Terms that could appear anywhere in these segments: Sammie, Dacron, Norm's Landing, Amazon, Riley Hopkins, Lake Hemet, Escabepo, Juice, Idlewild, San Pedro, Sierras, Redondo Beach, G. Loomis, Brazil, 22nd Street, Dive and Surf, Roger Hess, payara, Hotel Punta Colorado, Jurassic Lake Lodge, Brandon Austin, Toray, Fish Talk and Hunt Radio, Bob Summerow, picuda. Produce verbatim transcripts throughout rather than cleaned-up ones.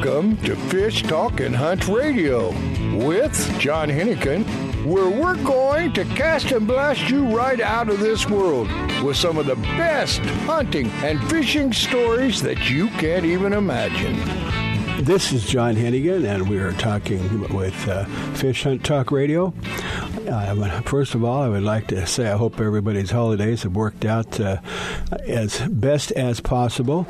Welcome to Fish Talk and Hunt Radio with John Hennigan, where we're going to cast and blast you right out of this world with some of the best hunting and fishing stories that you can't even imagine. This is John Hennigan, and we are talking with uh, Fish Hunt Talk Radio. Uh, first of all, I would like to say I hope everybody's holidays have worked out uh, as best as possible.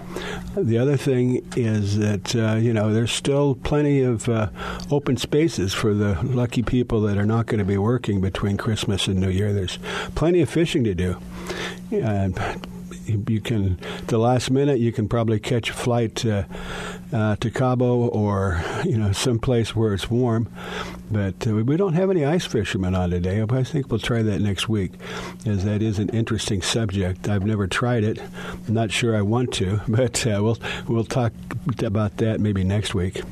The other thing is that, uh, you know, there's still plenty of uh, open spaces for the lucky people that are not going to be working between Christmas and New Year. There's plenty of fishing to do. Uh, You can, the last minute, you can probably catch a flight uh, uh, to Cabo or, you know, someplace where it's warm. But uh, we don't have any ice fishermen on today. I think we'll try that next week, as that is an interesting subject. I've never tried it. I'm not sure I want to, but uh, we'll we'll talk about that maybe next week.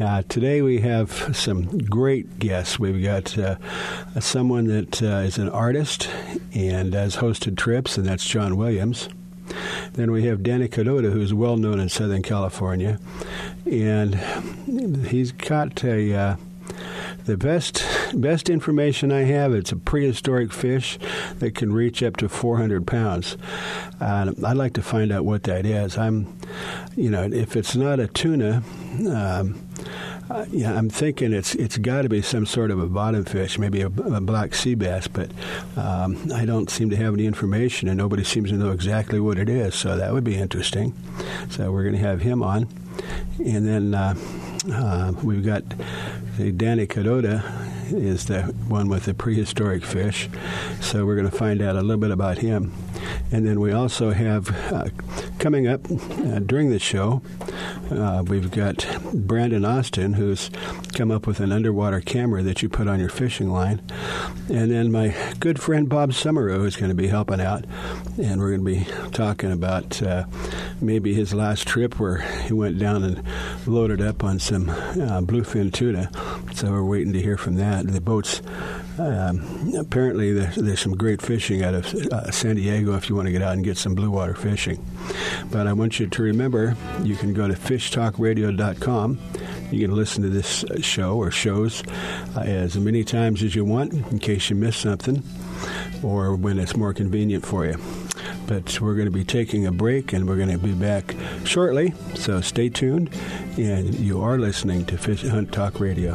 Uh, today we have some great guests. We've got uh, someone that uh, is an artist and has hosted trips, and that's John Williams. Then we have Danny Kadota, who's well known in Southern California, and he's got a uh, the best best information I have. It's a prehistoric fish that can reach up to four hundred pounds. Uh, I'd like to find out what that is. I'm, you know, if it's not a tuna. Um, Uh, yeah, I'm thinking it's it's got to be some sort of a bottom fish, maybe a, a black sea bass, but um, I don't seem to have any information, and nobody seems to know exactly what it is, so that would be interesting. So we're going to have him on. And then uh, uh, we've got the Danny Kadota is the one with the prehistoric fish, so we're going to find out a little bit about him. And then we also have, uh, coming up uh, during the show, uh, we've got Brandon Austin, who's come up with an underwater camera that you put on your fishing line. And then my good friend Bob Summerow is going to be helping out, and we're going to be talking about uh, maybe his last trip where he went down and loaded up on some uh, bluefin tuna. So we're waiting to hear from that. The boat's Um, apparently, there's, there's some great fishing out of uh, San Diego if you want to get out and get some blue water fishing. But I want you to remember, you can go to fish talk radio dot com. You can listen to this show or shows uh, as many times as you want in case you miss something or when it's more convenient for you. But we're going to be taking a break, and we're going to be back shortly. So stay tuned, and you are listening to Fish Hunt Talk Radio.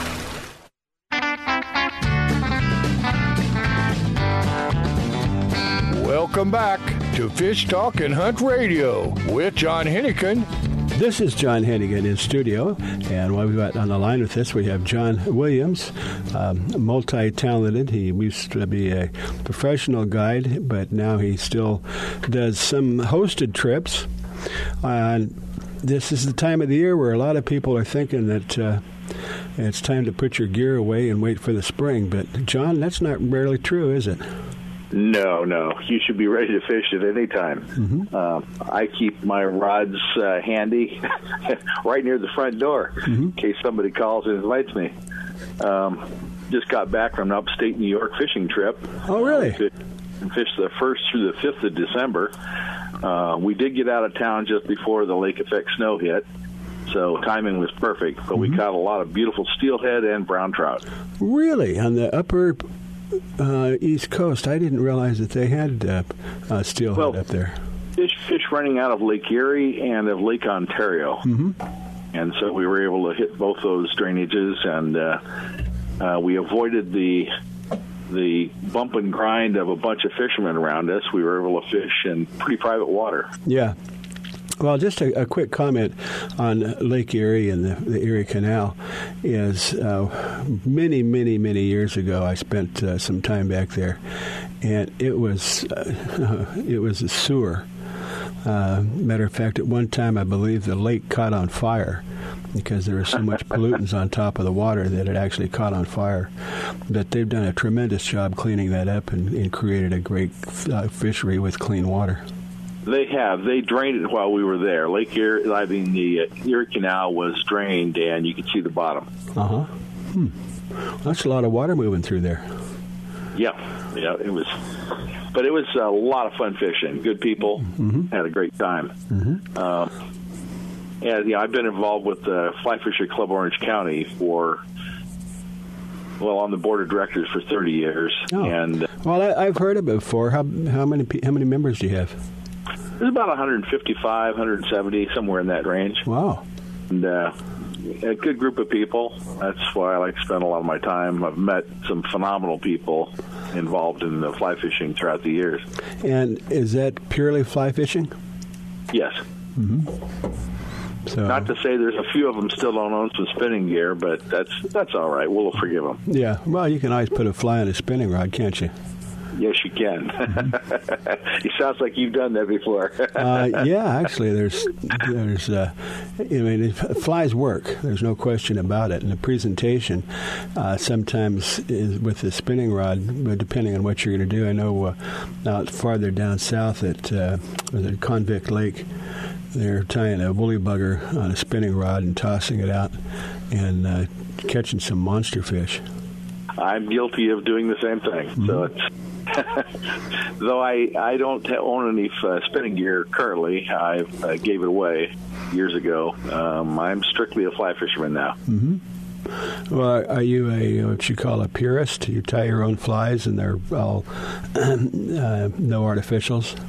Welcome back to Fish Talk and Hunt Radio with John Hennigan. This is John Hennigan in studio, and while we've got on the line with this, we have John Williams, um, multi-talented. He used to be a professional guide, but now he still does some hosted trips. Uh, this is the time of the year where a lot of people are thinking that uh, it's time to put your gear away and wait for the spring, but John, that's not really true, is it? No, no. You should be ready to fish at any time. Mm-hmm. Uh, I keep my rods uh, handy right near the front door mm-hmm. in case somebody calls and invites me. Um, just got back from an upstate New York fishing trip. Oh, really? Fished the first through the fifth of December. Uh, we did get out of town just before the lake effect snow hit, so timing was perfect. But mm-hmm. we caught a lot of beautiful steelhead and brown trout. Really? On the upper... Uh, East Coast, I didn't realize that they had uh, uh, steelhead well, up there. Fish, fish running out of Lake Erie and of Lake Ontario, mm-hmm. and so we were able to hit both those drainages, and uh, uh, we avoided the the bump and grind of a bunch of fishermen around us. We were able to fish in pretty private water. Yeah. Well, just a, a quick comment on Lake Erie and the, the Erie Canal is uh, many, many, many years ago I spent uh, some time back there, and it was uh, it was a sewer. Uh, matter of fact, at one time I believe the lake caught on fire because there was so much pollutants on top of the water that it actually caught on fire. But they've done a tremendous job cleaning that up and, and created a great uh, fishery with clean water. They have. They drained it while we were there. Lake Erie, I mean, the Erie Canal was drained, and you could see the bottom. Uh-huh. Hmm. That's a lot of water moving through there. Yeah. Yeah, it was. But it was a lot of fun fishing. Good people. Mm-hmm. Had a great time. Mm-hmm. Um, and, you know, I've been involved with the Fly Fisher Club Orange County for... Well, on the board of directors for thirty years. Oh. And well, I, I've heard of it before. How, how many how many members do you have? There's about one fifty-five, one seventy, somewhere in that range. Wow. And uh, a good group of people. That's why I like to spend a lot of my time. I've met some phenomenal people involved in the fly fishing throughout the years. And is that purely fly fishing? Yes. Mm-hmm. So, not to say there's a few of them still don't own some spinning gear, but that's that's all right. We'll forgive them. Yeah. Well, you can always put a fly on a spinning rod, can't you? Yes, you can. Mm-hmm. It sounds like you've done that before. uh, yeah, actually, there's there's uh, I mean, flies work. There's no question about it. And the presentation uh, sometimes is with the spinning rod, but depending on what you're going to do. I know uh, out farther down south at uh, Convict Lake, they're tying a woolly bugger on a spinning rod and tossing it out and uh, catching some monster fish. I'm guilty of doing the same thing. Mm-hmm. So it's, though I, I don't own any uh, spinning gear currently, I uh, gave it away years ago. Um, I'm strictly a fly fisherman now. Mm-hmm. Well, are you a what you call a purist? You tie your own flies and they're all uh, no artificials?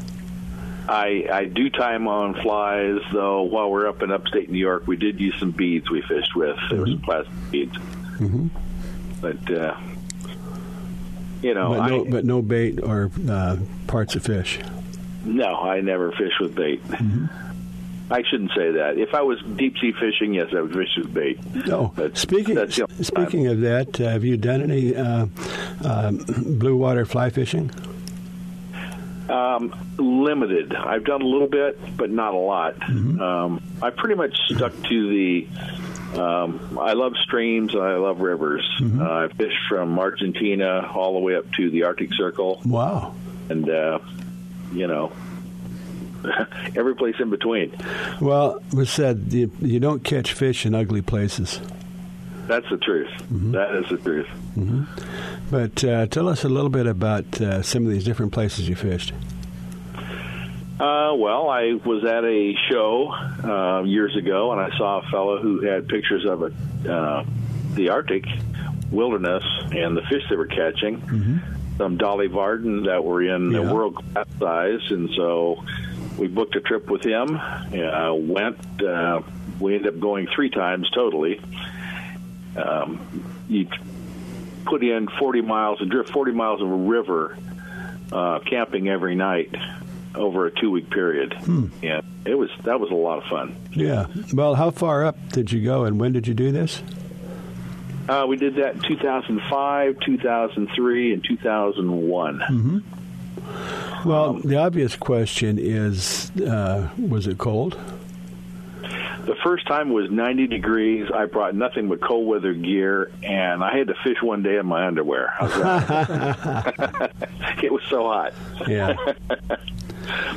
I, I do tie my own flies, though. While we're up in upstate New York, we did use some beads we fished with. Mm-hmm. There were some plastic beads. Mm-hmm. But, uh, you know. But no, I, but no bait or uh, parts of fish. No, I never fish with bait. Mm-hmm. I shouldn't say that. If I was deep sea fishing, yes, I would fish with bait. No. But speaking speaking time. of that, uh, have you done any uh, uh, blue water fly fishing? Um, limited. I've done a little bit, but not a lot. Mm-hmm. Um, I pretty much stuck to the. Um, I love streams and I love rivers. Mm-hmm. uh, I fished from Argentina all the way up to the Arctic Circle. Wow. And, uh, you know, every place in between. Well, it was said, you, you don't catch fish in ugly places. That's the truth. Mm-hmm. That is the truth. Mm-hmm. But uh, tell us a little bit about uh, some of these different places you fished. Uh, well, I was at a show uh, years ago, and I saw a fellow who had pictures of it, uh, the Arctic wilderness and the fish they were catching, mm-hmm. some Dolly Varden that were in yeah. a world-class size, and so we booked a trip with him. Uh, went. Uh, we ended up going three times totally. Um, you put in forty miles and drift forty miles of a river, uh, camping every night over a two-week period. Hmm. And it was that was a lot of fun. Yeah. Well, how far up did you go, and when did you do this? Uh, we did that in two thousand five, two thousand three, and two thousand one. Mm-hmm. Well, um, the obvious question is, uh, was it cold? The first time was ninety degrees. I brought nothing but cold weather gear, and I had to fish one day in my underwear. It was so hot. Yeah.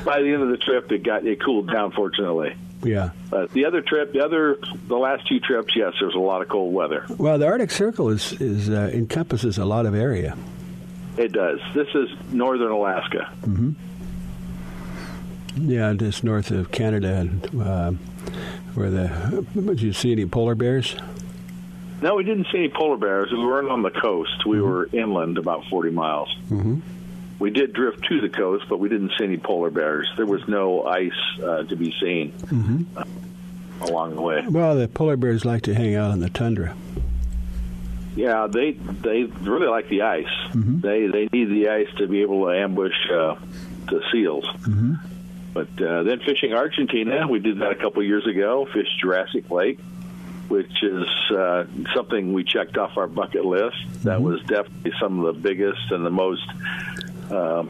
By the end of the trip, it got it cooled down, fortunately. Yeah. But the other trip, the other, the last two trips, yes, there was a lot of cold weather. Well, the Arctic Circle is is uh, encompasses a lot of area. It does. This is northern Alaska. Mm-hmm. Yeah, just north of Canada, and uh, where the did you see any polar bears? No, we didn't see any polar bears. We weren't on the coast. We mm-hmm. were inland, about forty miles. Mm-hmm. We did drift to the coast, but we didn't see any polar bears. There was no ice uh, to be seen mm-hmm. uh, along the way. Well, the polar bears like to hang out in the tundra. Yeah, they they really like the ice. Mm-hmm. They they need the ice to be able to ambush uh, the seals. Mm-hmm. But uh, then fishing Argentina, we did that a couple years ago, fished Jurassic Lake, which is uh, something we checked off our bucket list. That mm-hmm. was definitely some of the biggest and the most um,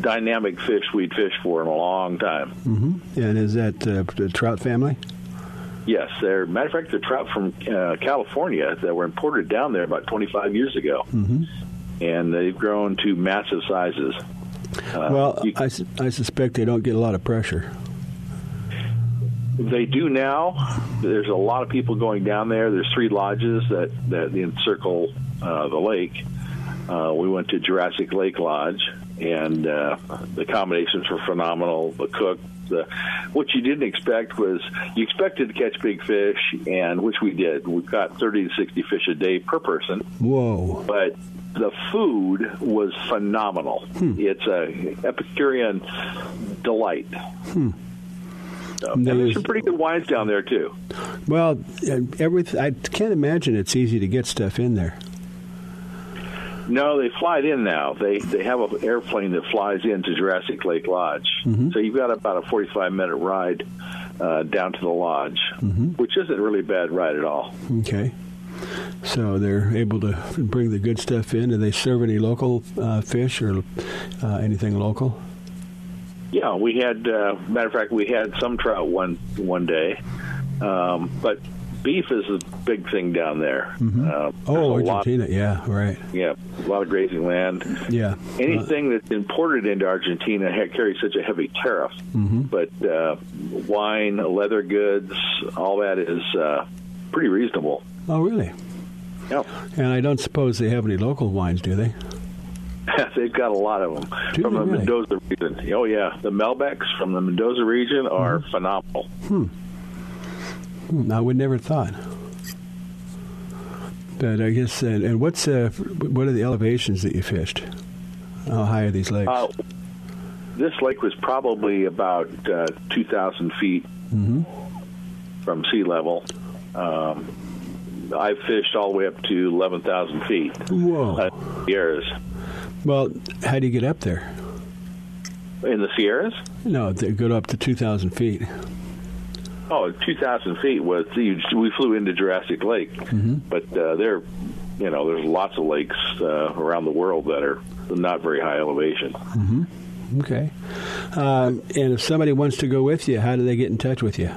dynamic fish we'd fished for in a long time. Mm-hmm. And is that uh, the trout family? Yes. They're, matter of fact, they're trout from uh, California that were imported down there about twenty-five years ago. Mm-hmm. And they've grown to massive sizes. Uh, well, you, I, su- I suspect they don't get a lot of pressure. They do now. There's a lot of people going down there. There's three lodges that, that encircle uh, the lake. Uh, we went to Jurassic Lake Lodge, and uh, the accommodations were phenomenal. The cook, the, what you didn't expect was you expected to catch big fish, and which we did. We caught thirty to sixty fish a day per person. Whoa. But the food was phenomenal. Hmm. It's an Epicurean delight. Hmm. So, and there's some pretty good wines down there, too. Well, everything, I can't imagine it's easy to get stuff in there. No, they fly it in now. They they have an airplane that flies into Jurassic Lake Lodge. Mm-hmm. So you've got about a forty-five minute ride uh, down to the lodge, mm-hmm. which isn't really a bad ride at all. Okay. So they're able to bring the good stuff in. Do they serve any local uh, fish or uh, anything local? Yeah, we had, uh, matter of fact, we had some trout one one day. Um, but beef is a big thing down there. Mm-hmm. Uh, oh, Argentina, lot, yeah, right. Yeah, a lot of grazing land. Yeah. Anything uh, that's imported into Argentina carries such a heavy tariff. Mm-hmm. But uh, wine, leather goods, all that is uh, pretty reasonable. Oh, really? Yep. And I don't suppose they have any local wines, do they? They've got a lot of them do from the really? Mendoza region. Oh, yeah. The Malbecs from the Mendoza region are mm-hmm. phenomenal. Hmm. Hmm. I would never thought. But I guess, uh, and what's uh, what are the elevations that you fished? How high are these lakes? Uh, this lake was probably about uh, two thousand feet mm-hmm. from sea level. Um I fished all the way up to eleven thousand feet. Whoa. Uh, Sierras. Well, how do you get up there? In the Sierras? No, they go up to two thousand feet. Oh, two thousand feet was huge. We flew into Jurassic Lake, mm-hmm. but uh, there, you know, there's lots of lakes uh, around the world that are not very high elevation. Mm-hmm. Okay. Um, and if somebody wants to go with you, how do they get in touch with you?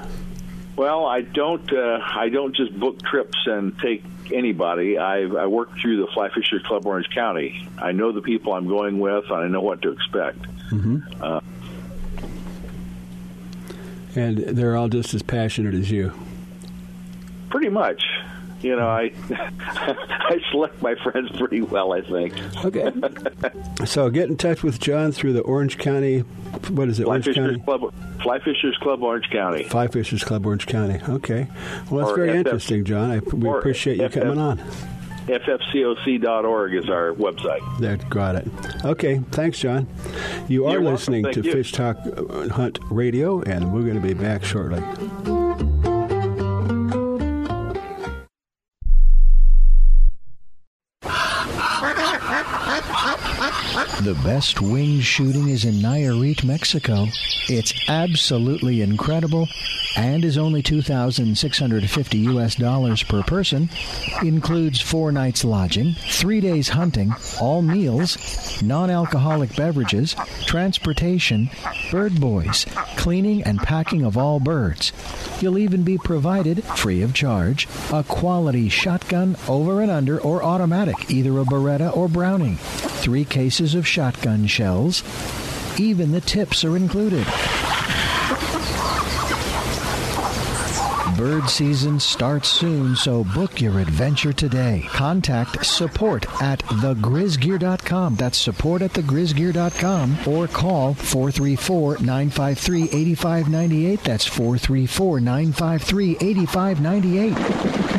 Well, I don't. Uh, I don't just book trips and take anybody. I, I work through the Fly Fisher Club Orange County. I know the people I'm going with, and I know what to expect. Mm-hmm. Uh, and they're all just as passionate as you. Pretty much. You know, I I select my friends pretty well, I think. Okay. So get in touch with John through the Orange County, what is it, Fly Orange Fishers County? Club, Fly Fishers Club Orange County. Fly Fishers Club Orange County. Okay. Well, that's or very F F, interesting, John. I, we appreciate you F F, coming on. F F C O C dot org is our website. There, got it. Okay. Thanks, John. You are You're listening to you. Fish Talk Hunt Radio, and we're going to be back shortly. The best wing shooting is in Nayarit, Mexico. It's absolutely incredible and is only two thousand six hundred fifty U S dollars per person. Includes four nights lodging, three days hunting, all meals, non-alcoholic beverages, transportation, bird boys, cleaning and packing of all birds. You'll even be provided, free of charge, a quality shotgun, over and under or automatic, either a Beretta or Browning, three cases of shotgun shells. Even the tips are included. Bird season starts soon, so book your adventure today. Contact support at the grizz gear dot com. That's support at the grizz gear dot com. Or call four three four, nine five three, eight five nine eight. That's four three four, nine five three, eight five nine eight.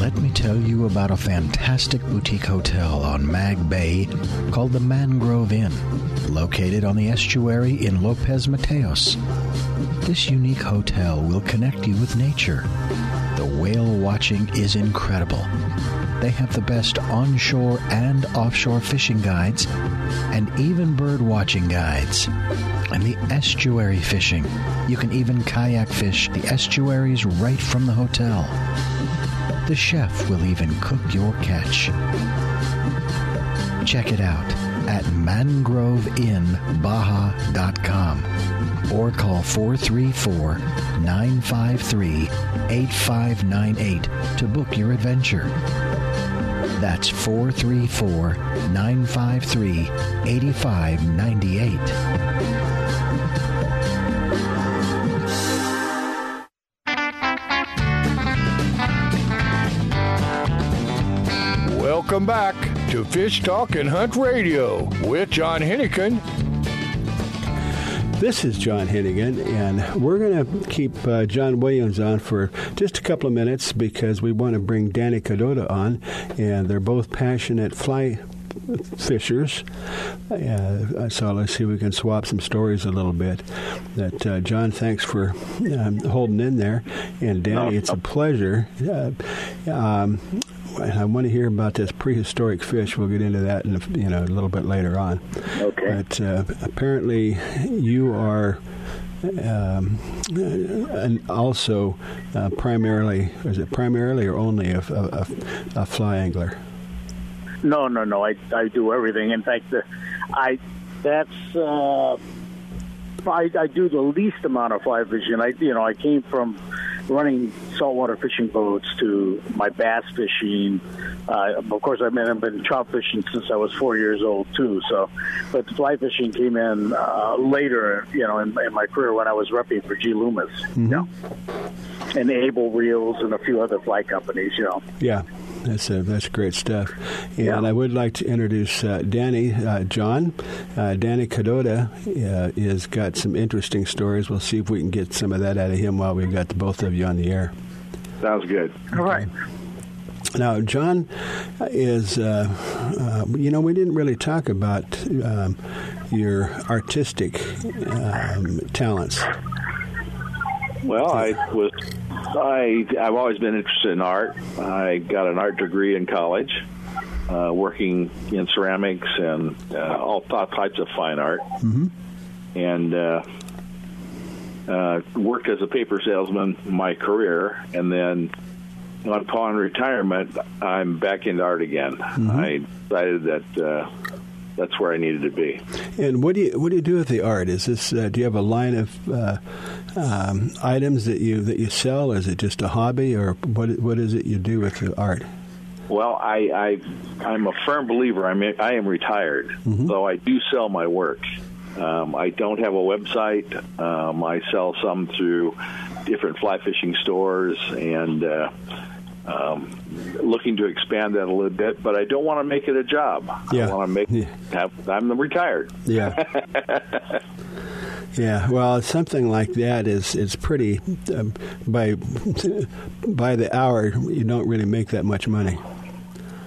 Let me tell you about a fantastic boutique hotel on Mag Bay called the Mangrove Inn, located on the estuary in Lopez Mateos. This unique hotel will connect you with nature. The whale watching is incredible. They have the best onshore and offshore fishing guides and even bird watching guides. And the estuary fishing. You can even kayak fish the estuaries right from the hotel. The chef will even cook your catch. Check it out at mangrove in baja dot com or call four three four, nine five three, eight five nine eight to book your adventure. That's four three four, nine five three, eight five nine eight. Welcome back to Fish Talk and Hunt Radio with John Hennigan. This is John Hennigan, and we're going to keep uh, John Williams on for just a couple of minutes because we want to bring Danny Kadota on, and they're both passionate fly fishers. Uh, so let's see if we can swap some stories a little bit. That uh, John, thanks for um, holding in there, and Danny, it's a pleasure. Uh, um, I want to hear about this prehistoric fish. We'll get into that in a, you know, a little bit later on. Okay. But uh, apparently you are um, and also uh, primarily, is it primarily or only a, a, a fly angler? No, no, no. I, I do everything. In fact, the, I that's uh, I, I do the least amount of fly fishing. I, you know, I came from running saltwater fishing boats to my bass fishing. Uh, of course, I've been, I've been trout fishing since I was four years old too. So, but fly fishing came in uh, later, you know, in, in my career when I was repping for G. Loomis, mm-hmm. you know, and Able Reels and a few other fly companies, you know. Yeah. That's a, that's great stuff. And yeah. I would like to introduce uh, Danny, uh, John. Uh, Danny Kadota uh, has got some interesting stories. We'll see if we can get some of that out of him while we've got the both of you on the air. Sounds good. Okay. All right. Now, John is, uh, uh, you know, we didn't really talk about um, your artistic um, talents. Well, I was... I, I've always been interested in art. I got an art degree in college, uh, working in ceramics and uh, all types of fine art, mm-hmm. and uh, uh, worked as a paper salesman my career. And then upon retirement, I'm back into art again. Mm-hmm. I decided that uh, that's where I needed to be. And what do you what do you do with the art? Is this uh, do you have a line of uh, Um, items that you that you sell, or is it just a hobby, or what what is it you do with the art? Well, I, I I'm a firm believer. I mean, I am retired, mm-hmm. though I do sell my work. Um, I don't have a website. Um, I sell some through different fly fishing stores and uh, um, looking to expand that a little bit. But I don't want to make it a job. Yeah. I want to make yeah. have, I'm retired. Yeah. Yeah, well, something like that is it's pretty um, by by the hour. You don't really make that much money.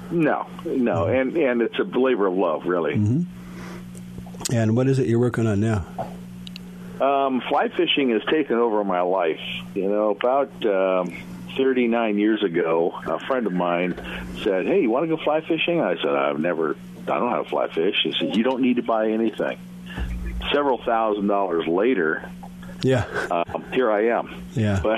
No, no, and and it's a labor of love, really. Mm-hmm. And what is it you're working on now? Um, fly fishing has taken over my life. You know, about um, thirty-nine years ago, a friend of mine said, "Hey, you want to go fly fishing?" I said, "I've never, I don't know how to fly fish." He said, "You don't need to buy anything." Several thousand dollars later, yeah, um, here I am. Yeah, but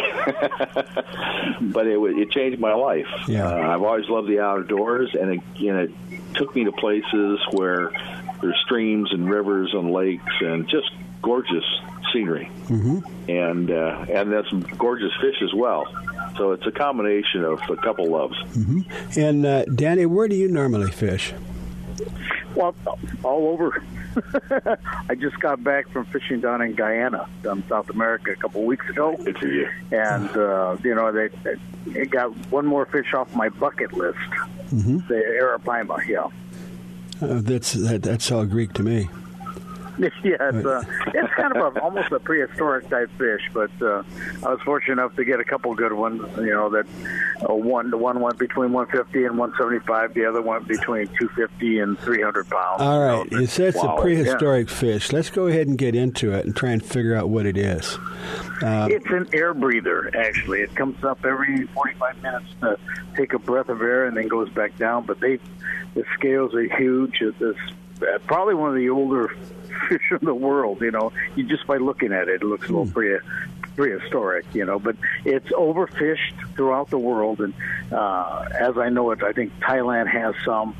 but it it changed my life. Yeah, uh, I've always loved the outdoors, and it, you know, it took me to places where there's streams and rivers and lakes and just gorgeous scenery, mm-hmm. and uh, and there's some gorgeous fish as well. So it's a combination of a couple loves. Mm-hmm. And uh, Danny, where do you normally fish? Well, all over. I just got back from fishing down in Guyana, down in South America, a couple of weeks ago. Good for you. And, uh, you know, they, they got one more fish off my bucket list, mm-hmm. the Arapaima, yeah. Uh, that's that, that's all Greek to me. Yeah, it's, uh, it's kind of a, almost a prehistoric type fish, but uh, I was fortunate enough to get a couple good ones. You know, that uh, one the one went between one fifty and one seventy-five, the other went between two fifty and three hundred pounds. All right, so it's, it's wow. a prehistoric yeah. fish. Let's go ahead and get into it and try and figure out what it is. Uh, it's an air breather, actually. It comes up every forty-five minutes to take a breath of air and then goes back down. But they, the scales are huge. It's probably one of the older fish in the world, you know. You just by looking at it, it looks a little pre- prehistoric, you know. But it's overfished throughout the world, and uh, as I know it, I think Thailand has some.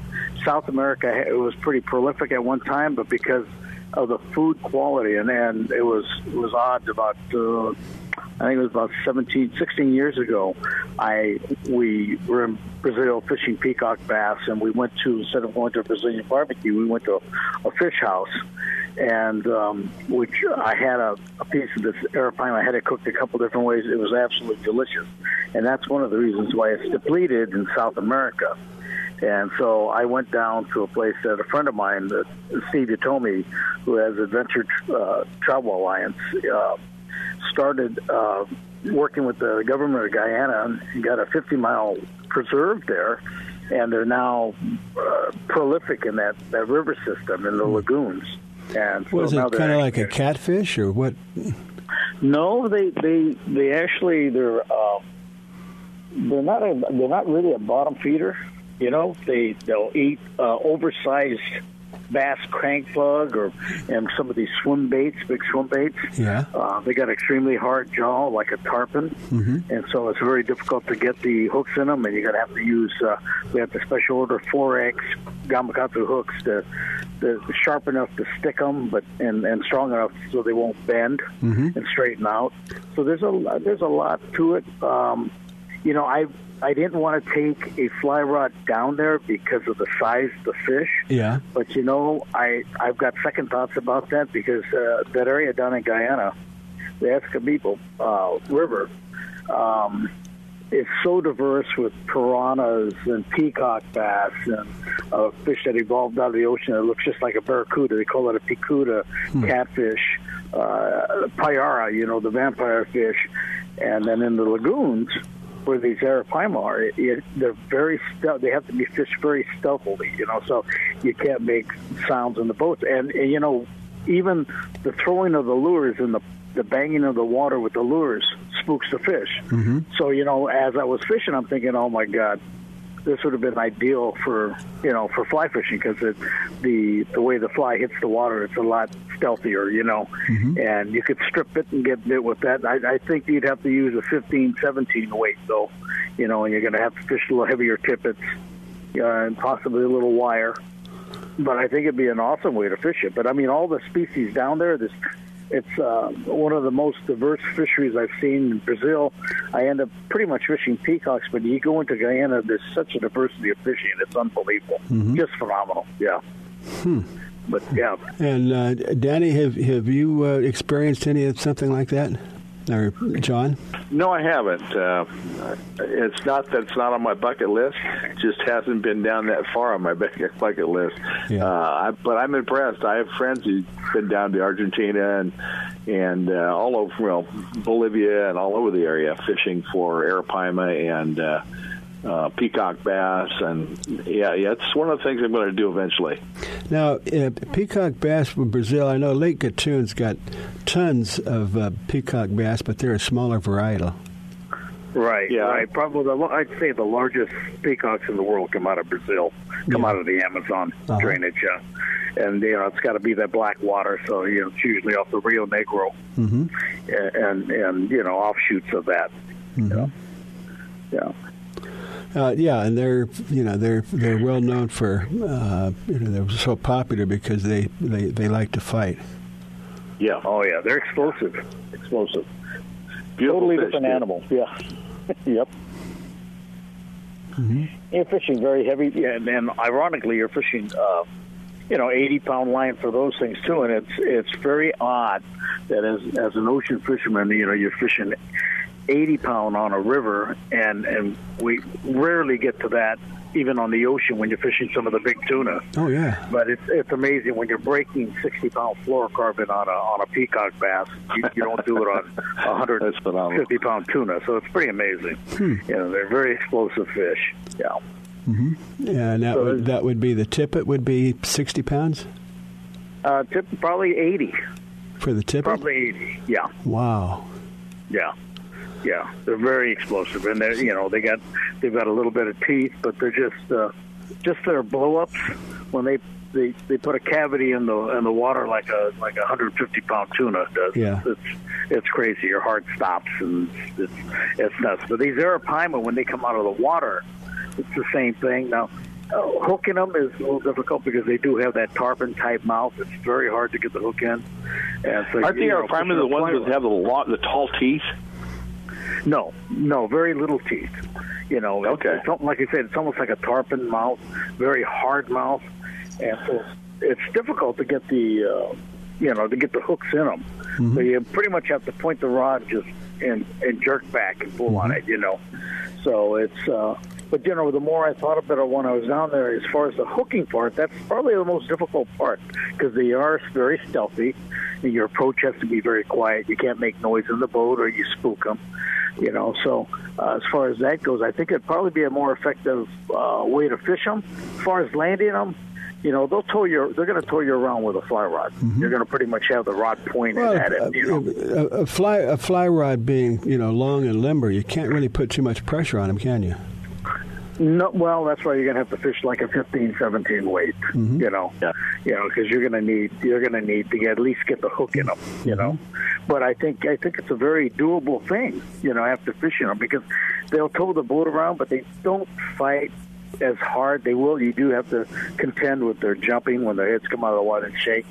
South America, it was pretty prolific at one time, but because of the food quality, and, and it was it was odd about. Uh, I think it was about seventeen, sixteen years ago, I we were in Brazil fishing peacock bass, and we went to, instead of going to a Brazilian barbecue, we went to a, a fish house, and um, which I had a, a piece of this arapaima. I had it cooked a couple different ways. It was absolutely delicious, and that's one of the reasons why it's depleted in South America. And so I went down to a place that a friend of mine, Steve Utomi, who has Adventure uh, Travel Alliance, uh, started uh, working with the government of Guyana and got a fifty-mile preserve there, and they're now uh, prolific in that, that river system in the lagoons. And so was it kind of like a catfish or what? No, they they, they actually they're uh, they're not a, they're not really a bottom feeder. You know, they they'll eat uh, oversized bass crank plug or and some of these swim baits, big swim baits. Yeah. Uh, they got extremely hard jaw like a tarpon, mm-hmm. and so it's very difficult to get the hooks in them, and you're going to have to use, uh, we have to special order four X Gamakatsu hooks to, to sharp enough to stick them, but and, and strong enough so they won't bend mm-hmm. and straighten out. So there's a, there's a lot to it. Um, you know, I I didn't want to take a fly rod down there because of the size of the fish. Yeah. But, you know, I, I've got second thoughts about that because uh, that area down in Guyana, the Escabepo uh, River, um, is so diverse with piranhas and peacock bass and uh, fish that evolved out of the ocean that looks just like a barracuda. They call it a picuda, hmm. catfish, uh, payara, you know, the vampire fish. And then in the lagoons, where these Arapaima are, it, it, they're very stealth. They have to be fished very stealthily, you know, so you can't make sounds in the boats. And, and you know, even the throwing of the lures and the, the banging of the water with the lures spooks the fish. Mm-hmm. So, you know, as I was fishing, I'm thinking, oh, my God, this would have been ideal for, you know, for fly fishing because the the way the fly hits the water, it's a lot stealthier, you know, mm-hmm. and you could strip it and get bit with that. I, I think you'd have to use a fifteen, seventeen weight, though, you know, and you're going to have to fish a little heavier tippets uh, and possibly a little wire. But I think it'd be an awesome way to fish it. But, I mean, all the species down there, this it's uh, one of the most diverse fisheries I've seen in Brazil. I end up pretty much fishing peacocks, but you go into Guyana, there's such a diversity of fishing. It's unbelievable. Mm-hmm. Just phenomenal, yeah. Hmm. But, yeah. And, uh, Danny, have have you uh, experienced any of something like that? Or John? No, I haven't. Uh, it's not that it's not on my bucket list. It just hasn't been down that far on my bucket list. Yeah. Uh, I, but I'm impressed. I have friends who've been down to Argentina and and uh, all over, you know, Bolivia and all over the area fishing for Arapaima and uh, uh, peacock bass. And, yeah, yeah, it's one of the things I'm going to do eventually. Now, uh, peacock bass from Brazil, I know Lake Gatún's got tons of uh, peacock bass, but they're a smaller varietal. Right. Yeah. Right. Probably, the, I'd say the largest peacocks in the world come out of Brazil, come yeah. out of the Amazon uh-huh. drainage. Uh, and, you know, it's got to be that black water, so, you know, it's usually off the Rio Negro mm-hmm. and, and, and, you know, offshoots of that. Mm-hmm. You know? Yeah. Uh, yeah, and they're you know they're they're well known for uh, you know they're so popular because they, they, they like to fight. Yeah. Oh yeah, they're explosive. Explosive. Beautiful totally fish, different dude. Animal. Yeah. Yep. Mm-hmm. You're fishing very heavy, yeah, and, and ironically, you're fishing uh, you know eighty pound line for those things too, and it's it's very odd that as as an ocean fisherman, you know, you're fishing eighty pound on a river, and, and we rarely get to that even on the ocean when you're fishing some of the big tuna. Oh, yeah. But it's it's amazing when you're breaking sixty pound fluorocarbon on a on a peacock bass. You, you don't do it on one hundred fifty pound tuna, so it's pretty amazing. Hmm. You know, they're very explosive fish. Yeah. Mm-hmm. Yeah, and that, so would, that would be the tippet would be sixty pounds? Uh, tip, probably eighty. For the tippet? Probably eighty, yeah. Wow. Yeah. Yeah, they're very explosive, and they you know they got they've got a little bit of teeth, but they're just uh, just their blow ups when they, they they put a cavity in the in the water like a like a one hundred fifty pound tuna does. Yeah, it's it's crazy. Your heart stops, and it's it's nuts. But these Arapaima, when they come out of the water, it's the same thing. Now, uh, hooking them is a little difficult because they do have that tarpon type mouth. It's very hard to get the hook in. And so, aren't the Arapaima the ones that have the lot the tall teeth? No, no, very little teeth. You know, okay. It's, it's, like you said, it's almost like a tarpon mouth, very hard mouth, and so it's difficult to get the, uh, you know, to get the hooks in them. Mm-hmm. So you pretty much have to point the rod just and, and jerk back and pull mm-hmm. on it. You know, so it's. Uh, but you know, the more I thought about it when I was down there, as far as the hooking part, that's probably the most difficult part because they are very stealthy. And your approach has to be very quiet. You can't make noise in the boat, or you spook them. You know, so uh, as far as that goes, I think it'd probably be a more effective uh, way to fish them. As far as landing them, you know, they'll tow your, they're going to tow you around with a fly rod. Mm-hmm. You're going to pretty much have the rod pointed well, at it. You know? a, a fly a fly rod being you know long and limber, you can't really put too much pressure on them, can you? No, well, that's why you're going to have to fish like a fifteen, seventeen weight, mm-hmm. you know, yeah. you know, because you're going to need you're going to need to at least get the hook in them, you mm-hmm. know. But I think I think it's a very doable thing, you know, after fishing them, because they'll tow the boat around, but they don't fight as hard. They will. You do have to contend with their jumping when their heads come out of the water and shake.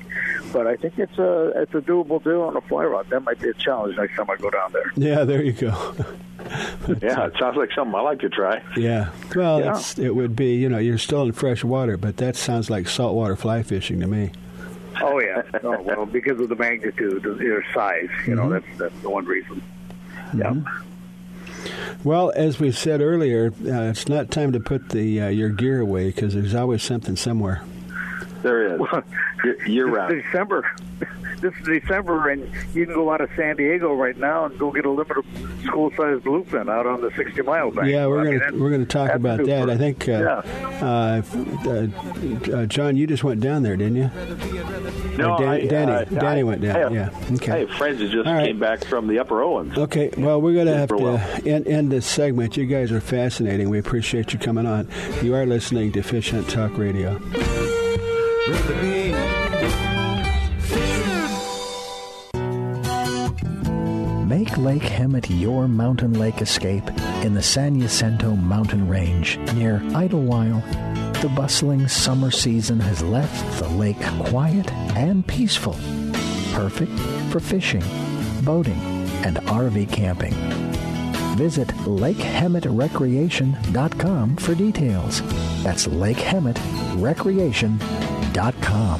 But I think it's a it's a doable deal on a fly rod. That might be a challenge next time I go down there. Yeah, there you go. Yeah, it sounds like something I like to try. Yeah. Well, yeah. It's, it would be, you know, you're still in fresh water, but that sounds like saltwater fly fishing to me. Oh, yeah. Oh, well, because of the magnitude, their size, you mm-hmm. know, that's, that's the one reason. Yeah. Mm-hmm. Well, as we said earlier, uh, it's not time to put the uh, your gear away, because there's always something somewhere. There is. Well, year-round. December. This is December, and you can go out of San Diego right now and go get a limited school-sized bluefin out on the sixty-mile bank. Yeah, we're going we're going to talk about super. that. I think, uh, yeah. uh, uh, uh, John, you just went down there, didn't you? No, Dan, I, Danny. Uh, Danny I, went down. I have, yeah. Okay. I have friends that just right. came back from the Upper Owens. Okay. Well, we're going to have to end, end this segment. You guys are fascinating. We appreciate you coming on. You are listening to Fish Hunt Talk Radio. Make Lake Hemet your mountain lake escape in the San Jacinto Mountain Range near Idlewild. The bustling summer season has left the lake quiet and peaceful, perfect for fishing, boating, and R V camping. Visit lake hemet recreation dot com for details. That's lake hemet recreation dot com.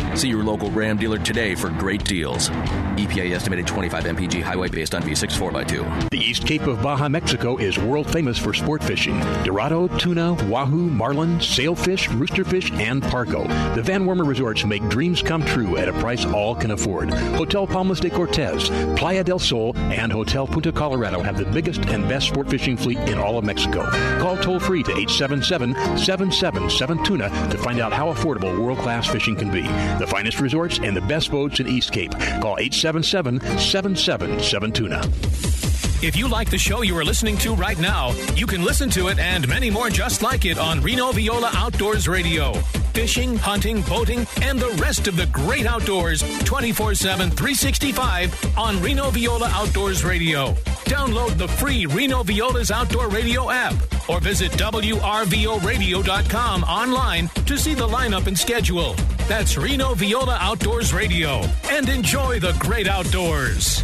See your local Ram dealer today for great deals. E P A estimated twenty-five M P G highway based on V six four by two. The East Cape of Baja, Mexico is world famous for sport fishing. Dorado, tuna, wahoo, marlin, sailfish, roosterfish, and pargo. The Van Wormer resorts make dreams come true at a price all can afford. Hotel Palmas de Cortez, Playa del Sol, and Hotel Punta Colorado have the biggest and best sport fishing fleet in all of Mexico. Call toll free to eight seven seven, seven seven seven, TUNA to find out how affordable world-class fishing can be. The finest resorts and the best boats in East Cape. Call eight seven seven, seven seven seven, TUNA. If you like the show you are listening to right now, you can listen to it and many more just like it on Reno Viola Outdoors Radio. Fishing, hunting, boating, and the rest of the great outdoors twenty-four seven, three sixty-five on Reno Viola Outdoors Radio. Download the free Reno Viola's Outdoor Radio app or visit W R V O radio dot com online to see the lineup and schedule. That's Reno Viola Outdoors Radio, and enjoy the great outdoors.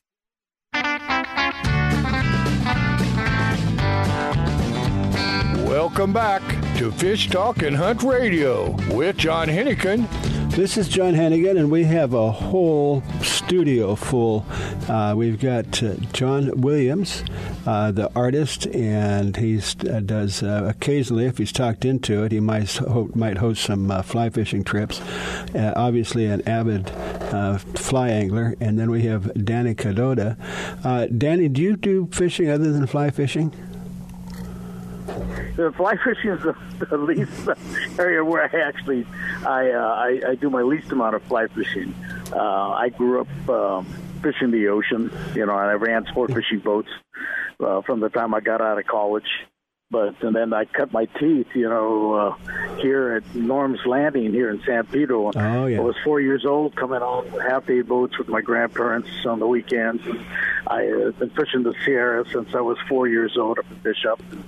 Welcome back to Fish Talk and Hunt Radio with John Hennigan. This is John Hennigan, and we have a whole studio full. Uh, we've got uh, John Williams, uh, the artist, and he uh, does uh, occasionally, if he's talked into it, he might ho- might host some uh, fly fishing trips. Uh, obviously, an avid uh, fly angler. And then we have Danny Kadota. Uh, Danny, do you do fishing other than fly fishing? the fly fishing is the, the least area where I actually I, uh, I I do my least amount of fly fishing. Uh, I grew up um, fishing the ocean, you know, and I ran sport fishing boats uh, from the time I got out of college. But and then I cut my teeth, you know, uh, here at Norm's Landing here in San Pedro. Oh, yeah. I was four years old, coming on half-day boats with my grandparents on the weekends. And I have uh, been fishing the Sierras since I was four years old up at Bishop, and,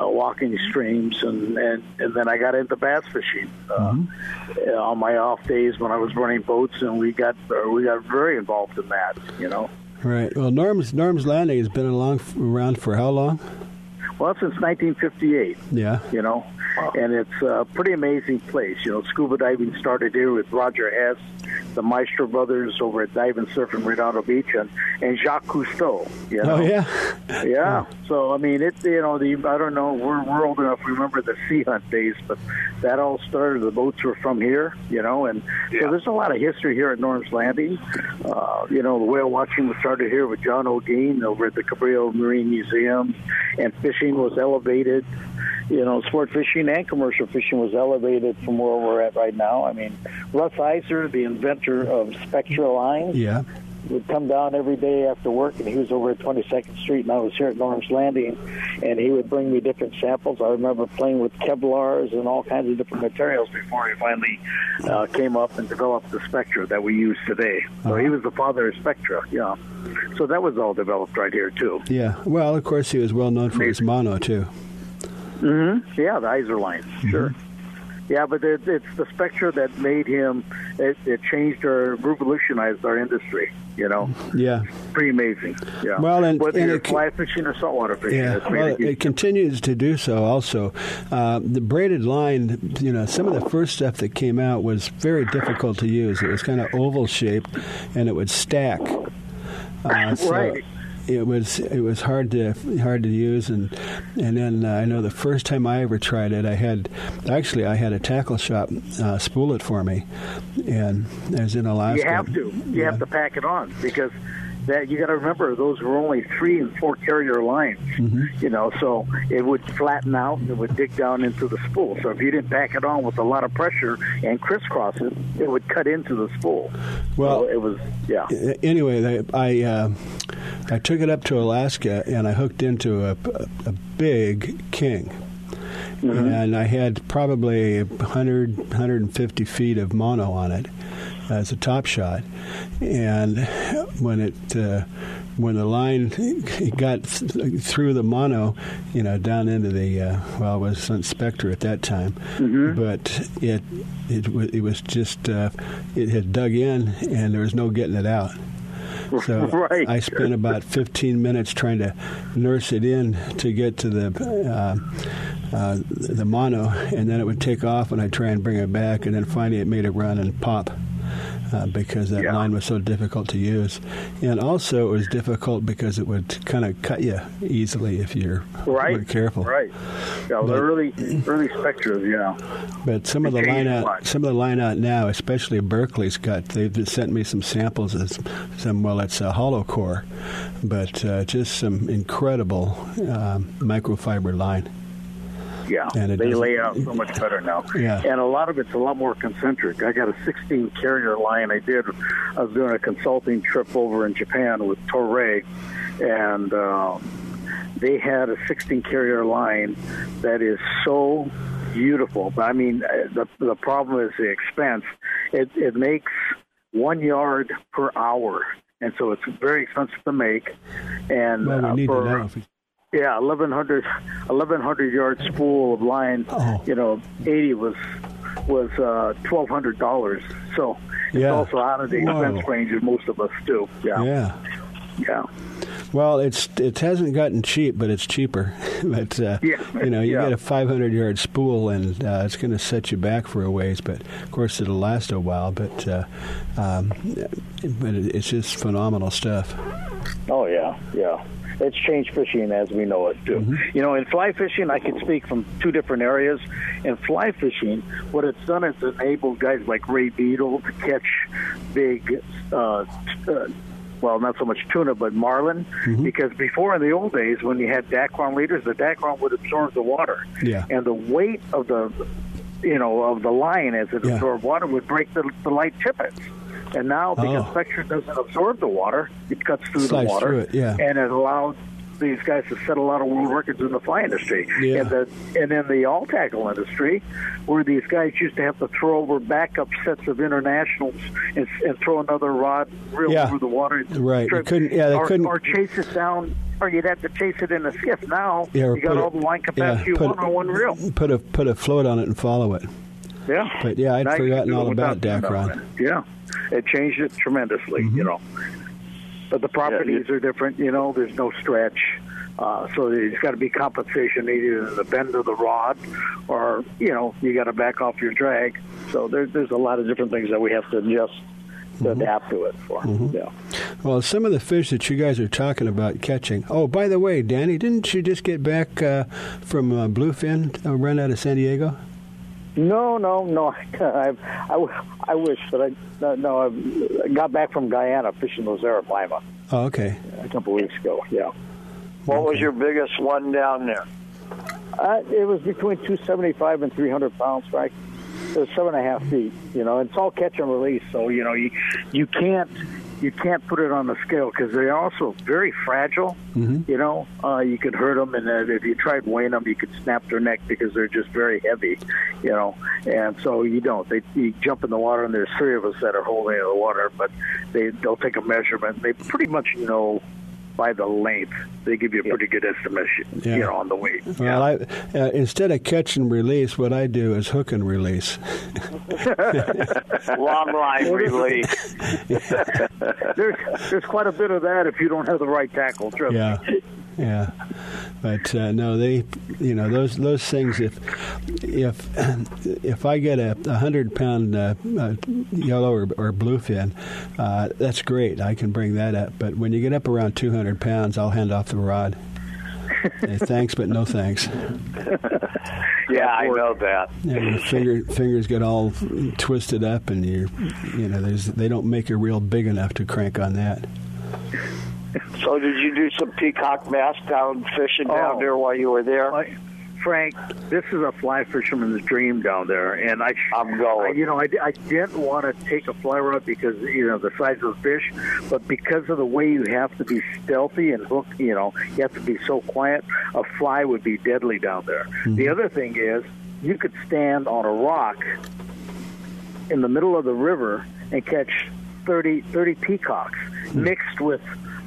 uh, walking streams, and, and, and then I got into bass fishing uh, mm-hmm. on my off days when I was running boats, and we got uh, we got very involved in that, you know. Right. Well, Norm's Norm's Landing has been along, around for how long? Well, since nineteen fifty-eight, yeah, you know, wow. And it's a pretty amazing place. You know, scuba diving started here with Roger Hess, the Maestro brothers over at Dive and Surf in Redondo Beach, and, and Jacques Cousteau, you know. Oh, yeah. Yeah. yeah. So, I mean, it's, you know, the I don't know, we're, we're old enough to remember the sea hunt days, but that all started, the boats were from here, you know, and yeah. so there's a lot of history here at Norm's Landing. Uh, you know, the whale watching was started here with John O'Dean over at the Cabrillo Marine Museum, and fishing was elevated, you know, sport fishing and commercial fishing was elevated from where we're at right now. I mean, Russ Iser, the inventor of Spectra lines, yeah. would come down every day after work, and he was over at twenty-second street, and I was here at Norm's Landing, and he would bring me different samples. I remember playing with Kevlars and all kinds of different materials before he finally uh, came up and developed the Spectra that we use today. So he was the father of Spectra, yeah. So that was all developed right here, too. Yeah. Well, of course, he was well known for Amazing. his mono, too. Mm-hmm. Yeah, the Iser lines, mm-hmm. sure. Yeah, but it, it's the Spectra that made him, it, it changed or revolutionized our industry, you know? Yeah. It's pretty amazing. Yeah. Well, and, Whether and you're it, fly fishing or saltwater fishing. Yeah, it's well, it, it continues to do so also. Uh, the braided line, you know, some of the first stuff that came out was very difficult to use. It was kind of oval-shaped, and it would stack. Uh, so right. It was it was hard to hard to use, and and then uh, I know the first time I ever tried it, I had actually I had a tackle shop uh, spool it for me, and I was in Alaska. You have to you yeah. have to pack it on, because that you got to remember those were only three and four carrier lines, mm-hmm. you know, so it would flatten out and it would dig down into the spool. So if you didn't pack it on with a lot of pressure and crisscross it, it would cut into the spool. Well, so it was yeah. Anyway, I uh, I took it up to Alaska and I hooked into a, a big king. Mm-hmm. And I had probably one hundred, one hundred fifty feet of mono on it as a top shot. And when it uh, when the line got th- through the mono, you know, down into the, uh, well, it was Spectra at that time, mm-hmm. but it, it, w- it was just, uh, it had dug in and there was no getting it out. So right. I spent about fifteen minutes trying to nurse it in to get to the uh, uh, the mono, and then it would take off and I'd try and bring it back, and then finally it made a run and pop uh, because that yeah. line was so difficult to use. And also it was difficult because it would kind of cut you easily if you're right. weren't careful. Right. Yeah, but, the early, early Spectras, you know. But some of the line out, some of the line out now, especially Berkeley's got, they've sent me some samples of some, well, it's a hollow core, but uh, just some incredible um, microfiber line. Yeah, and they lay out so much better now. Yeah. And a lot of it's a lot more concentric. I got a sixteen-carrier line I did. I was doing a consulting trip over in Japan with Toray, and uh, they had a sixteen-carrier line that is so beautiful. But, I mean, the the problem is the expense. It, it makes one yard per hour, and so it's very expensive to make. And well, we uh, need for, to know if we- Yeah, eleven hundred, eleven hundred yard spool of line, oh. you know, eighty was was uh, twelve hundred dollars. So it's yeah. also out of the expense Whoa. range that most of us do. Yeah. Yeah. Yeah. Well, it's it hasn't gotten cheap, but it's cheaper. but uh, yeah. you know, you yeah. get a five hundred yard spool, and uh, it's going to set you back for a ways. But of course, it'll last a while. But uh, um, but it's just phenomenal stuff. Oh yeah, yeah. It's changed fishing as we know it, too. Mm-hmm. You know, in fly fishing, I can speak from two different areas. In fly fishing, what it's done is enabled guys like Ray Beadle to catch big uh, uh, well, not so much tuna, but marlin, mm-hmm. because before in the old days when you had Dacron leaders, the Dacron would absorb the water. Yeah. And the weight of the, you know, of the line as it yeah. absorbed water would break the, the light tippets. And now, because oh. Spectra doesn't absorb the water, it cuts through Slice the water, through it, yeah. and it allows these guys to set a lot of world records in the fly industry. Yeah. And, the, and in the all-tackle industry, where these guys used to have to throw over backup sets of internationals and, and throw another rod reel yeah. through the water. And right. They couldn't, yeah, they or, couldn't. Or chase it down. Or you'd have to chase it in a skiff. Now, yeah, you got all the line capacity yeah, one on one reel. Put a, put a float on it and follow it. Yeah. But, yeah, I'd now forgotten all about Dacron. Yeah. It changed it tremendously, mm-hmm. you know. But the properties yeah, yeah. are different, you know. There's no stretch. Uh, so there's got to be compensation either in the bend of the rod or, you know, you got to back off your drag. So there, there's a lot of different things that we have to adjust to mm-hmm. adapt to it for. Mm-hmm. Yeah. Well, some of the fish that you guys are talking about catching. Oh, by the way, Danny, didn't you just get back uh, from uh, Bluefin, uh, run out of San Diego? No, no, no. I, I, I wish, but I no, no. I got back from Guyana fishing those Arapaima. Oh, okay. A couple of weeks ago. Yeah. What okay. was your biggest one down there? Uh, it was between two seventy-five and three hundred pounds, right? It was seven and a half feet. You know, it's all catch and release, so you know you you can't. You can't put it on the scale because they're also very fragile. Mm-hmm. You know, uh, you could hurt them, and uh, if you tried weighing them, you could snap their neck because they're just very heavy. You know, and so you don't. They you jump in the water, and there's three of us that are holding in the water, but they they'll take a measurement. They pretty much know by the length. They give you a pretty good estimation. Yeah. You know, on the weight. Well, yeah. I, uh, instead of catch and release, what I do is hook and release. Long line release. there's there's quite a bit of that if you don't have the right tackle. Trust yeah. me. Yeah, but uh, no, they, you know, those those things. If if if I get a, a hundred pound uh, uh, yellow or, or bluefin, uh, that's great. I can bring that up. But when you get up around two hundred pounds, I'll hand off the rod. Say, thanks, but no thanks. Yeah, I know that. And your finger, fingers get all twisted up, and you, you know, they don't make a reel big enough to crank on that. So did you do some peacock bass down fishing oh, down there while you were there? I, Frank, this is a fly fisherman's dream down there, and I, I'm going. I, you know, I, I didn't want to take a fly rod because you know the size of the fish, but because of the way you have to be stealthy and hook, you know, you have to be so quiet. A fly would be deadly down there. Mm-hmm. The other thing is, you could stand on a rock in the middle of the river and catch thirty, thirty peacocks mm-hmm. mixed with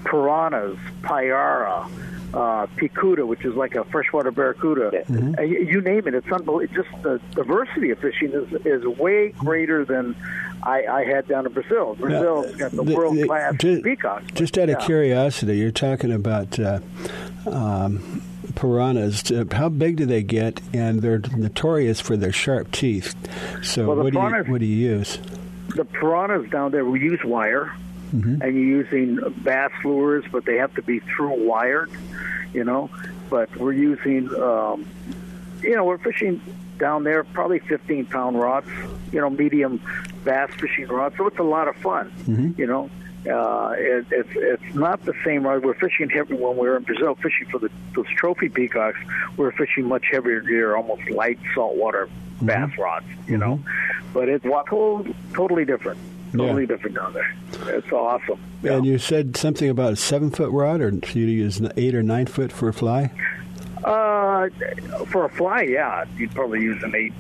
piranhas, payara, uh, picuda, which is like a freshwater barracuda. Mm-hmm. Uh, you, you name it. It's unbelievable. It's just the diversity of fishing is, is way greater than I, I had down in Brazil. Brazil's now, got the, the world-class the, peacocks. Just out yeah. of curiosity, you're talking about uh, um, piranhas. How big do they get? And they're notorious for their sharp teeth. So well, what, do you, what do you use? The piranhas down there, we use wire. Mm-hmm. And you're using bass lures, but they have to be through wired, you know. But we're using, um, you know, we're fishing down there probably fifteen pound rods, you know, medium bass fishing rods. So it's a lot of fun, mm-hmm. you know. Uh, it, it's it's not the same rod. We're fishing heavy when we were in Brazil, fishing for the, those trophy peacocks. We're fishing much heavier gear, almost light saltwater mm-hmm. bass rods, you mm-hmm. know. But it's to- totally different. Totally yeah. different down there. It's awesome. Yeah. And you said something about a seven-foot rod, or do you use an eight- or nine-foot for a fly? Uh, for a fly, yeah. You'd probably use an eight,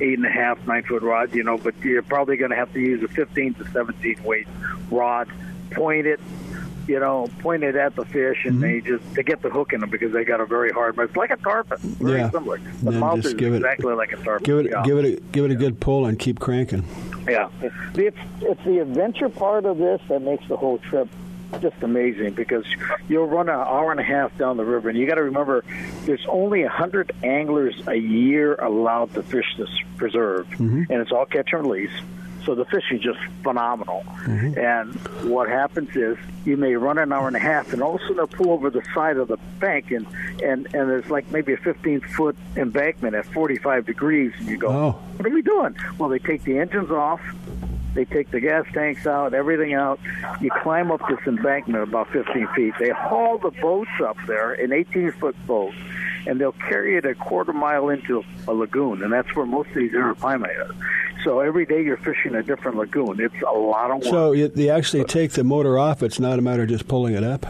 eight-and-a-half, nine-foot rod, you know, but you're probably going to have to use a fifteen to seventeen weight rod, point it, you know, point it at the fish, and mm-hmm. they just they get the hook in them because they got a very hard mouth. It's like a tarpon. Very yeah. similar. The mouth is it, exactly like a tarpon. Give it, yeah. give it, a, give it a good pull and keep cranking. Yeah. It's, it's the adventure part of this that makes the whole trip just amazing because you'll run an hour and a half down the river, and you got to remember there's only one hundred anglers a year allowed to fish this preserve, mm-hmm. and it's all catch and release. So the fishing is just phenomenal. Mm-hmm. And what happens is you may run an hour and a half, and all of a sudden they'll pull over the side of the bank, and, and, and there's like maybe a fifteen-foot embankment at forty-five degrees. And you go, oh. What are we doing? Well, they take the engines off. They take the gas tanks out, everything out. You climb up this embankment about fifteen feet. They haul the boats up there, an eighteen-foot boat, and they'll carry it a quarter mile into a lagoon, and that's where most of these Arapaima is. So every day you're fishing a different lagoon. It's a lot of work. So they actually take the motor off. It's not a matter of just pulling it up?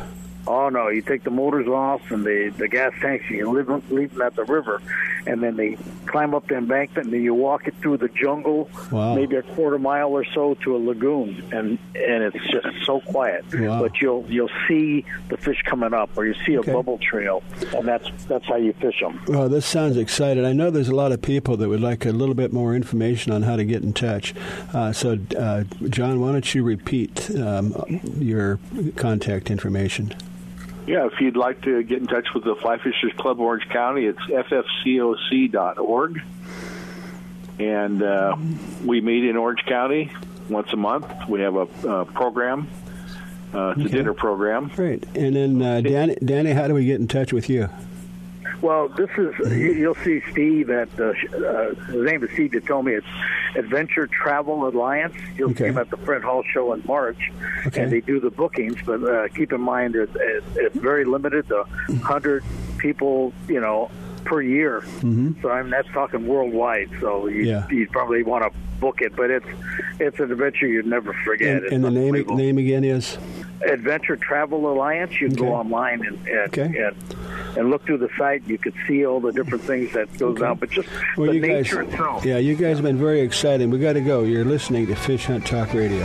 Oh, no. You take the motors off and the, the gas tanks, and you leave them, leave them at the river, and then they climb up the embankment, and then you walk it through the jungle, wow. maybe a quarter mile or so to a lagoon, and and it's just so quiet. Wow. But you'll you'll see the fish coming up, or you see a okay. bubble trail, and that's that's how you fish them. Well, this sounds exciting. I know there's a lot of people that would like a little bit more information on how to get in touch. Uh, so, uh, John, why don't you repeat um, your contact information? Yeah, if you'd like to get in touch with the Fly Fishers Club Orange County, it's f f c o c dot org. And uh, we meet in Orange County once a month. We have a uh, program, uh, it's okay. a dinner program. Great. And then, uh, Danny, Danny, how do we get in touch with you? Well, this is, you'll see Steve at, uh, uh, his name is Steve Detomi. It's Adventure Travel Alliance. You'll okay. see him at the Fred Hall Show in March, okay. and they do the bookings. But uh, keep in mind, it, it, it's very limited to one hundred people, you know, per year. Mm-hmm. So I'm that's talking worldwide. So you yeah. you probably want to book it. But it's it's an adventure you'd never forget. And, and the name name again is? Adventure Travel Alliance. You can okay. go online and and, okay. and and look through the site. You could see all the different things that goes okay. on. But just well, the nature guys, itself. Yeah, you guys have been very exciting. We got to go. You're listening to Fish Hunt Talk Radio.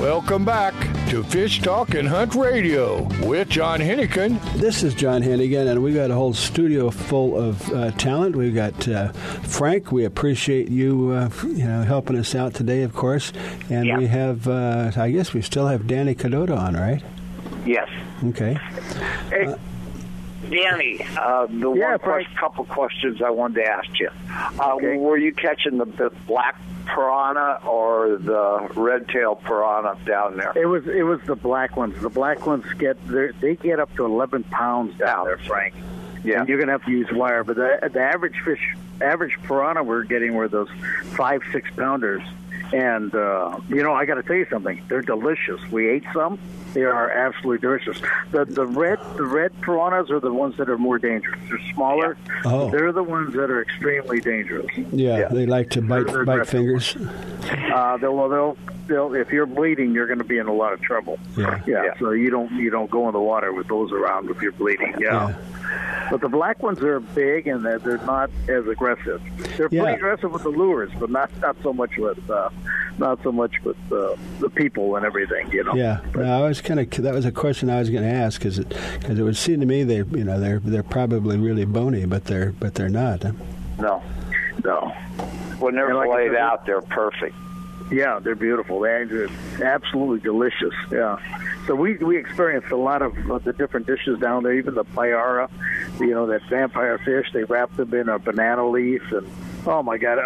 Welcome back. to Fish Talk and Hunt Radio with John Hennigan. This is John Hennigan, and we've got a whole studio full of uh, talent. We've got uh, Frank. We appreciate you, uh, you know, helping us out today, of course. And yeah. we have, uh, I guess we still have Danny Kadota on, right? Yes. Okay. Hey. Uh, Danny, uh, the yeah, one question, couple questions I wanted to ask you. Uh, okay. Were you catching the, the black piranha or the red-tail piranha down there? It was it was the black ones. The black ones get they get up to eleven pounds down there, Frank. Yeah, and you're gonna have to use wire. But the, the average fish, average piranha we're getting were those five, six pounders. And, uh, you know, I got to tell you something. They're delicious. We ate some. They are absolutely delicious. The the red the red piranhas are the ones that are more dangerous. They're smaller. Yeah. Oh. They're the ones that are extremely dangerous. Yeah, yeah. They like to bite they're, they're bite fingers. Uh, they'll, they'll, they'll, if you're bleeding, you're going to be in a lot of trouble. Yeah. Yeah, yeah. So you don't you don't go in the water with those around if you're bleeding. Yeah. yeah. But the black ones are big and they're, they're not as aggressive. They're yeah. pretty aggressive with the lures, but not not so much with. Uh, Not so much with uh, the people and everything, you know. Yeah, no, I was kind of that was a question I was going to ask because it because it would seem to me they you know they're they're probably really bony, but they're but they're not. Huh? No, no. When they're like laid out, they're perfect. Yeah, they're beautiful. They're absolutely delicious. Yeah. So we we experienced a lot of uh, the different dishes down there. Even the payara, you know, that vampire fish. They wrap them in a banana leaf and. Oh, my God.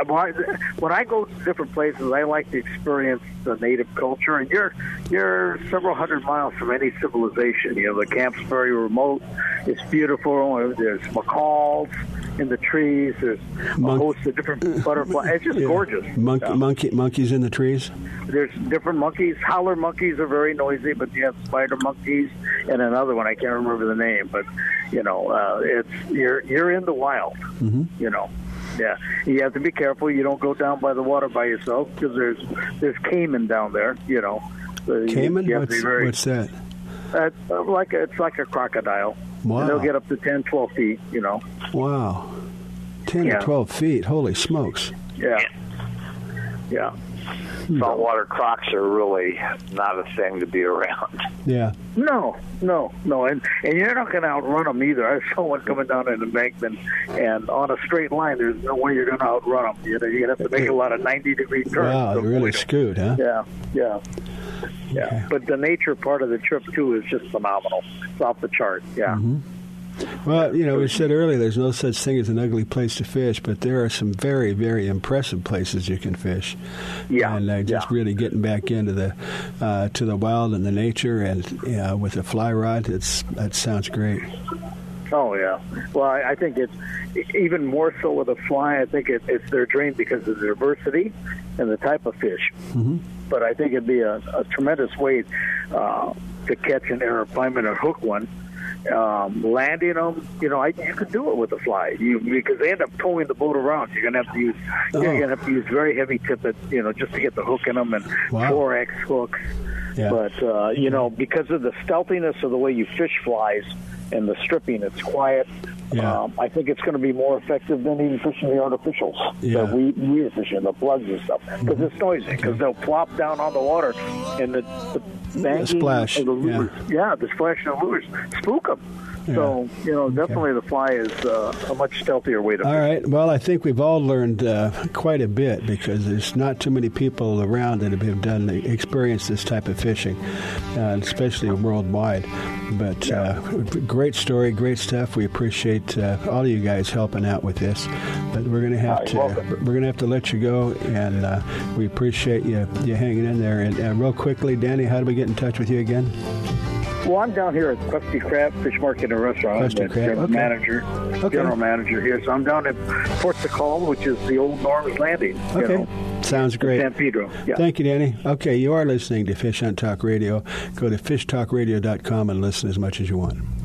When I go to different places, I like to experience the native culture. And you're you're several hundred miles from any civilization. You know, the camp's very remote. It's beautiful. There's macaws in the trees. There's Monk- a host of different butterflies. It's just yeah. gorgeous. Monk- yeah. monkey, monkeys in the trees? There's different monkeys. Howler monkeys are very noisy, but you have spider monkeys and another one. I can't remember the name. But, you know, uh, it's you're, you're in the wild, mm-hmm. you know. Yeah, you have to be careful. You don't go down by the water by yourself because there's there's caiman down there. You know, so caiman. You, you what's, very, what's that? Uh, like a, it's like a crocodile. Wow. And they'll get up to ten, twelve feet. You know. Wow. Ten yeah. or twelve feet. Holy smokes. Yeah. Yeah. Hmm. Saltwater crocs are really not a thing to be around. Yeah. No, no, no, and and you're not going to outrun them either. I saw one coming down an embankment, and on a straight line, there's no way you're going to outrun them. You know, you're going to have to make a lot of ninety-degree turns. Wow, you're really scoot, huh? Yeah, yeah, yeah. Okay. But the nature part of the trip, too, is just phenomenal. It's off the chart, yeah. Mm-hmm. Well, you know, we said earlier there's no such thing as an ugly place to fish, but there are some very, very impressive places you can fish. Yeah, and uh, just yeah. really getting back into the uh, to the wild and the nature, and uh, with a fly rod, it's that sounds great. Oh yeah. Well, I, I think it's even more so with a fly. I think it, it's their dream because of the diversity and the type of fish. Mm-hmm. But I think it'd be a, a tremendous way uh, to catch an arapaima and a hook one. Um, landing them, you know, I, you could do it with a fly you, because they end up towing the boat around. You're gonna have to use, oh. you're gonna have to use very heavy tippet, you know, just to get the hook in them and wow. four X hooks. Yeah. But uh, you know, because of the stealthiness of the way you fish flies and the stripping, it's quiet. Yeah. Um, I think it's going to be more effective than even fishing the artificials yeah. that we, we are fishing, the plugs and stuff, because mm-hmm. it's noisy, because okay. they'll plop down on the water and the, the banging the splash. Of the lures, yeah. yeah, the splash of the lures, spook them. Yeah. So, you know, definitely okay. the fly is uh, a much stealthier way to all fish. All right. Well, I think we've all learned uh, quite a bit because there's not too many people around that have done experienced this type of fishing, uh, especially worldwide. But yeah. uh, great story, great stuff. We appreciate uh, all of you guys helping out with this. But we're going to have to we're going to have to let you go, and uh, we appreciate you you hanging in there. And uh, real quickly, Danny, how do we get in touch with you again? Well, I'm down here at Krusty Krab Fish Market and Restaurant. I'm the general, okay. manager, okay. general manager here. So I'm down at Portugal, which is the old Norm's Landing. Okay. You know, sounds great. San Pedro. Yeah. Thank you, Danny. Okay, you are listening to Fish Hunt Talk Radio. Go to fish talk radio dot com and listen as much as you want.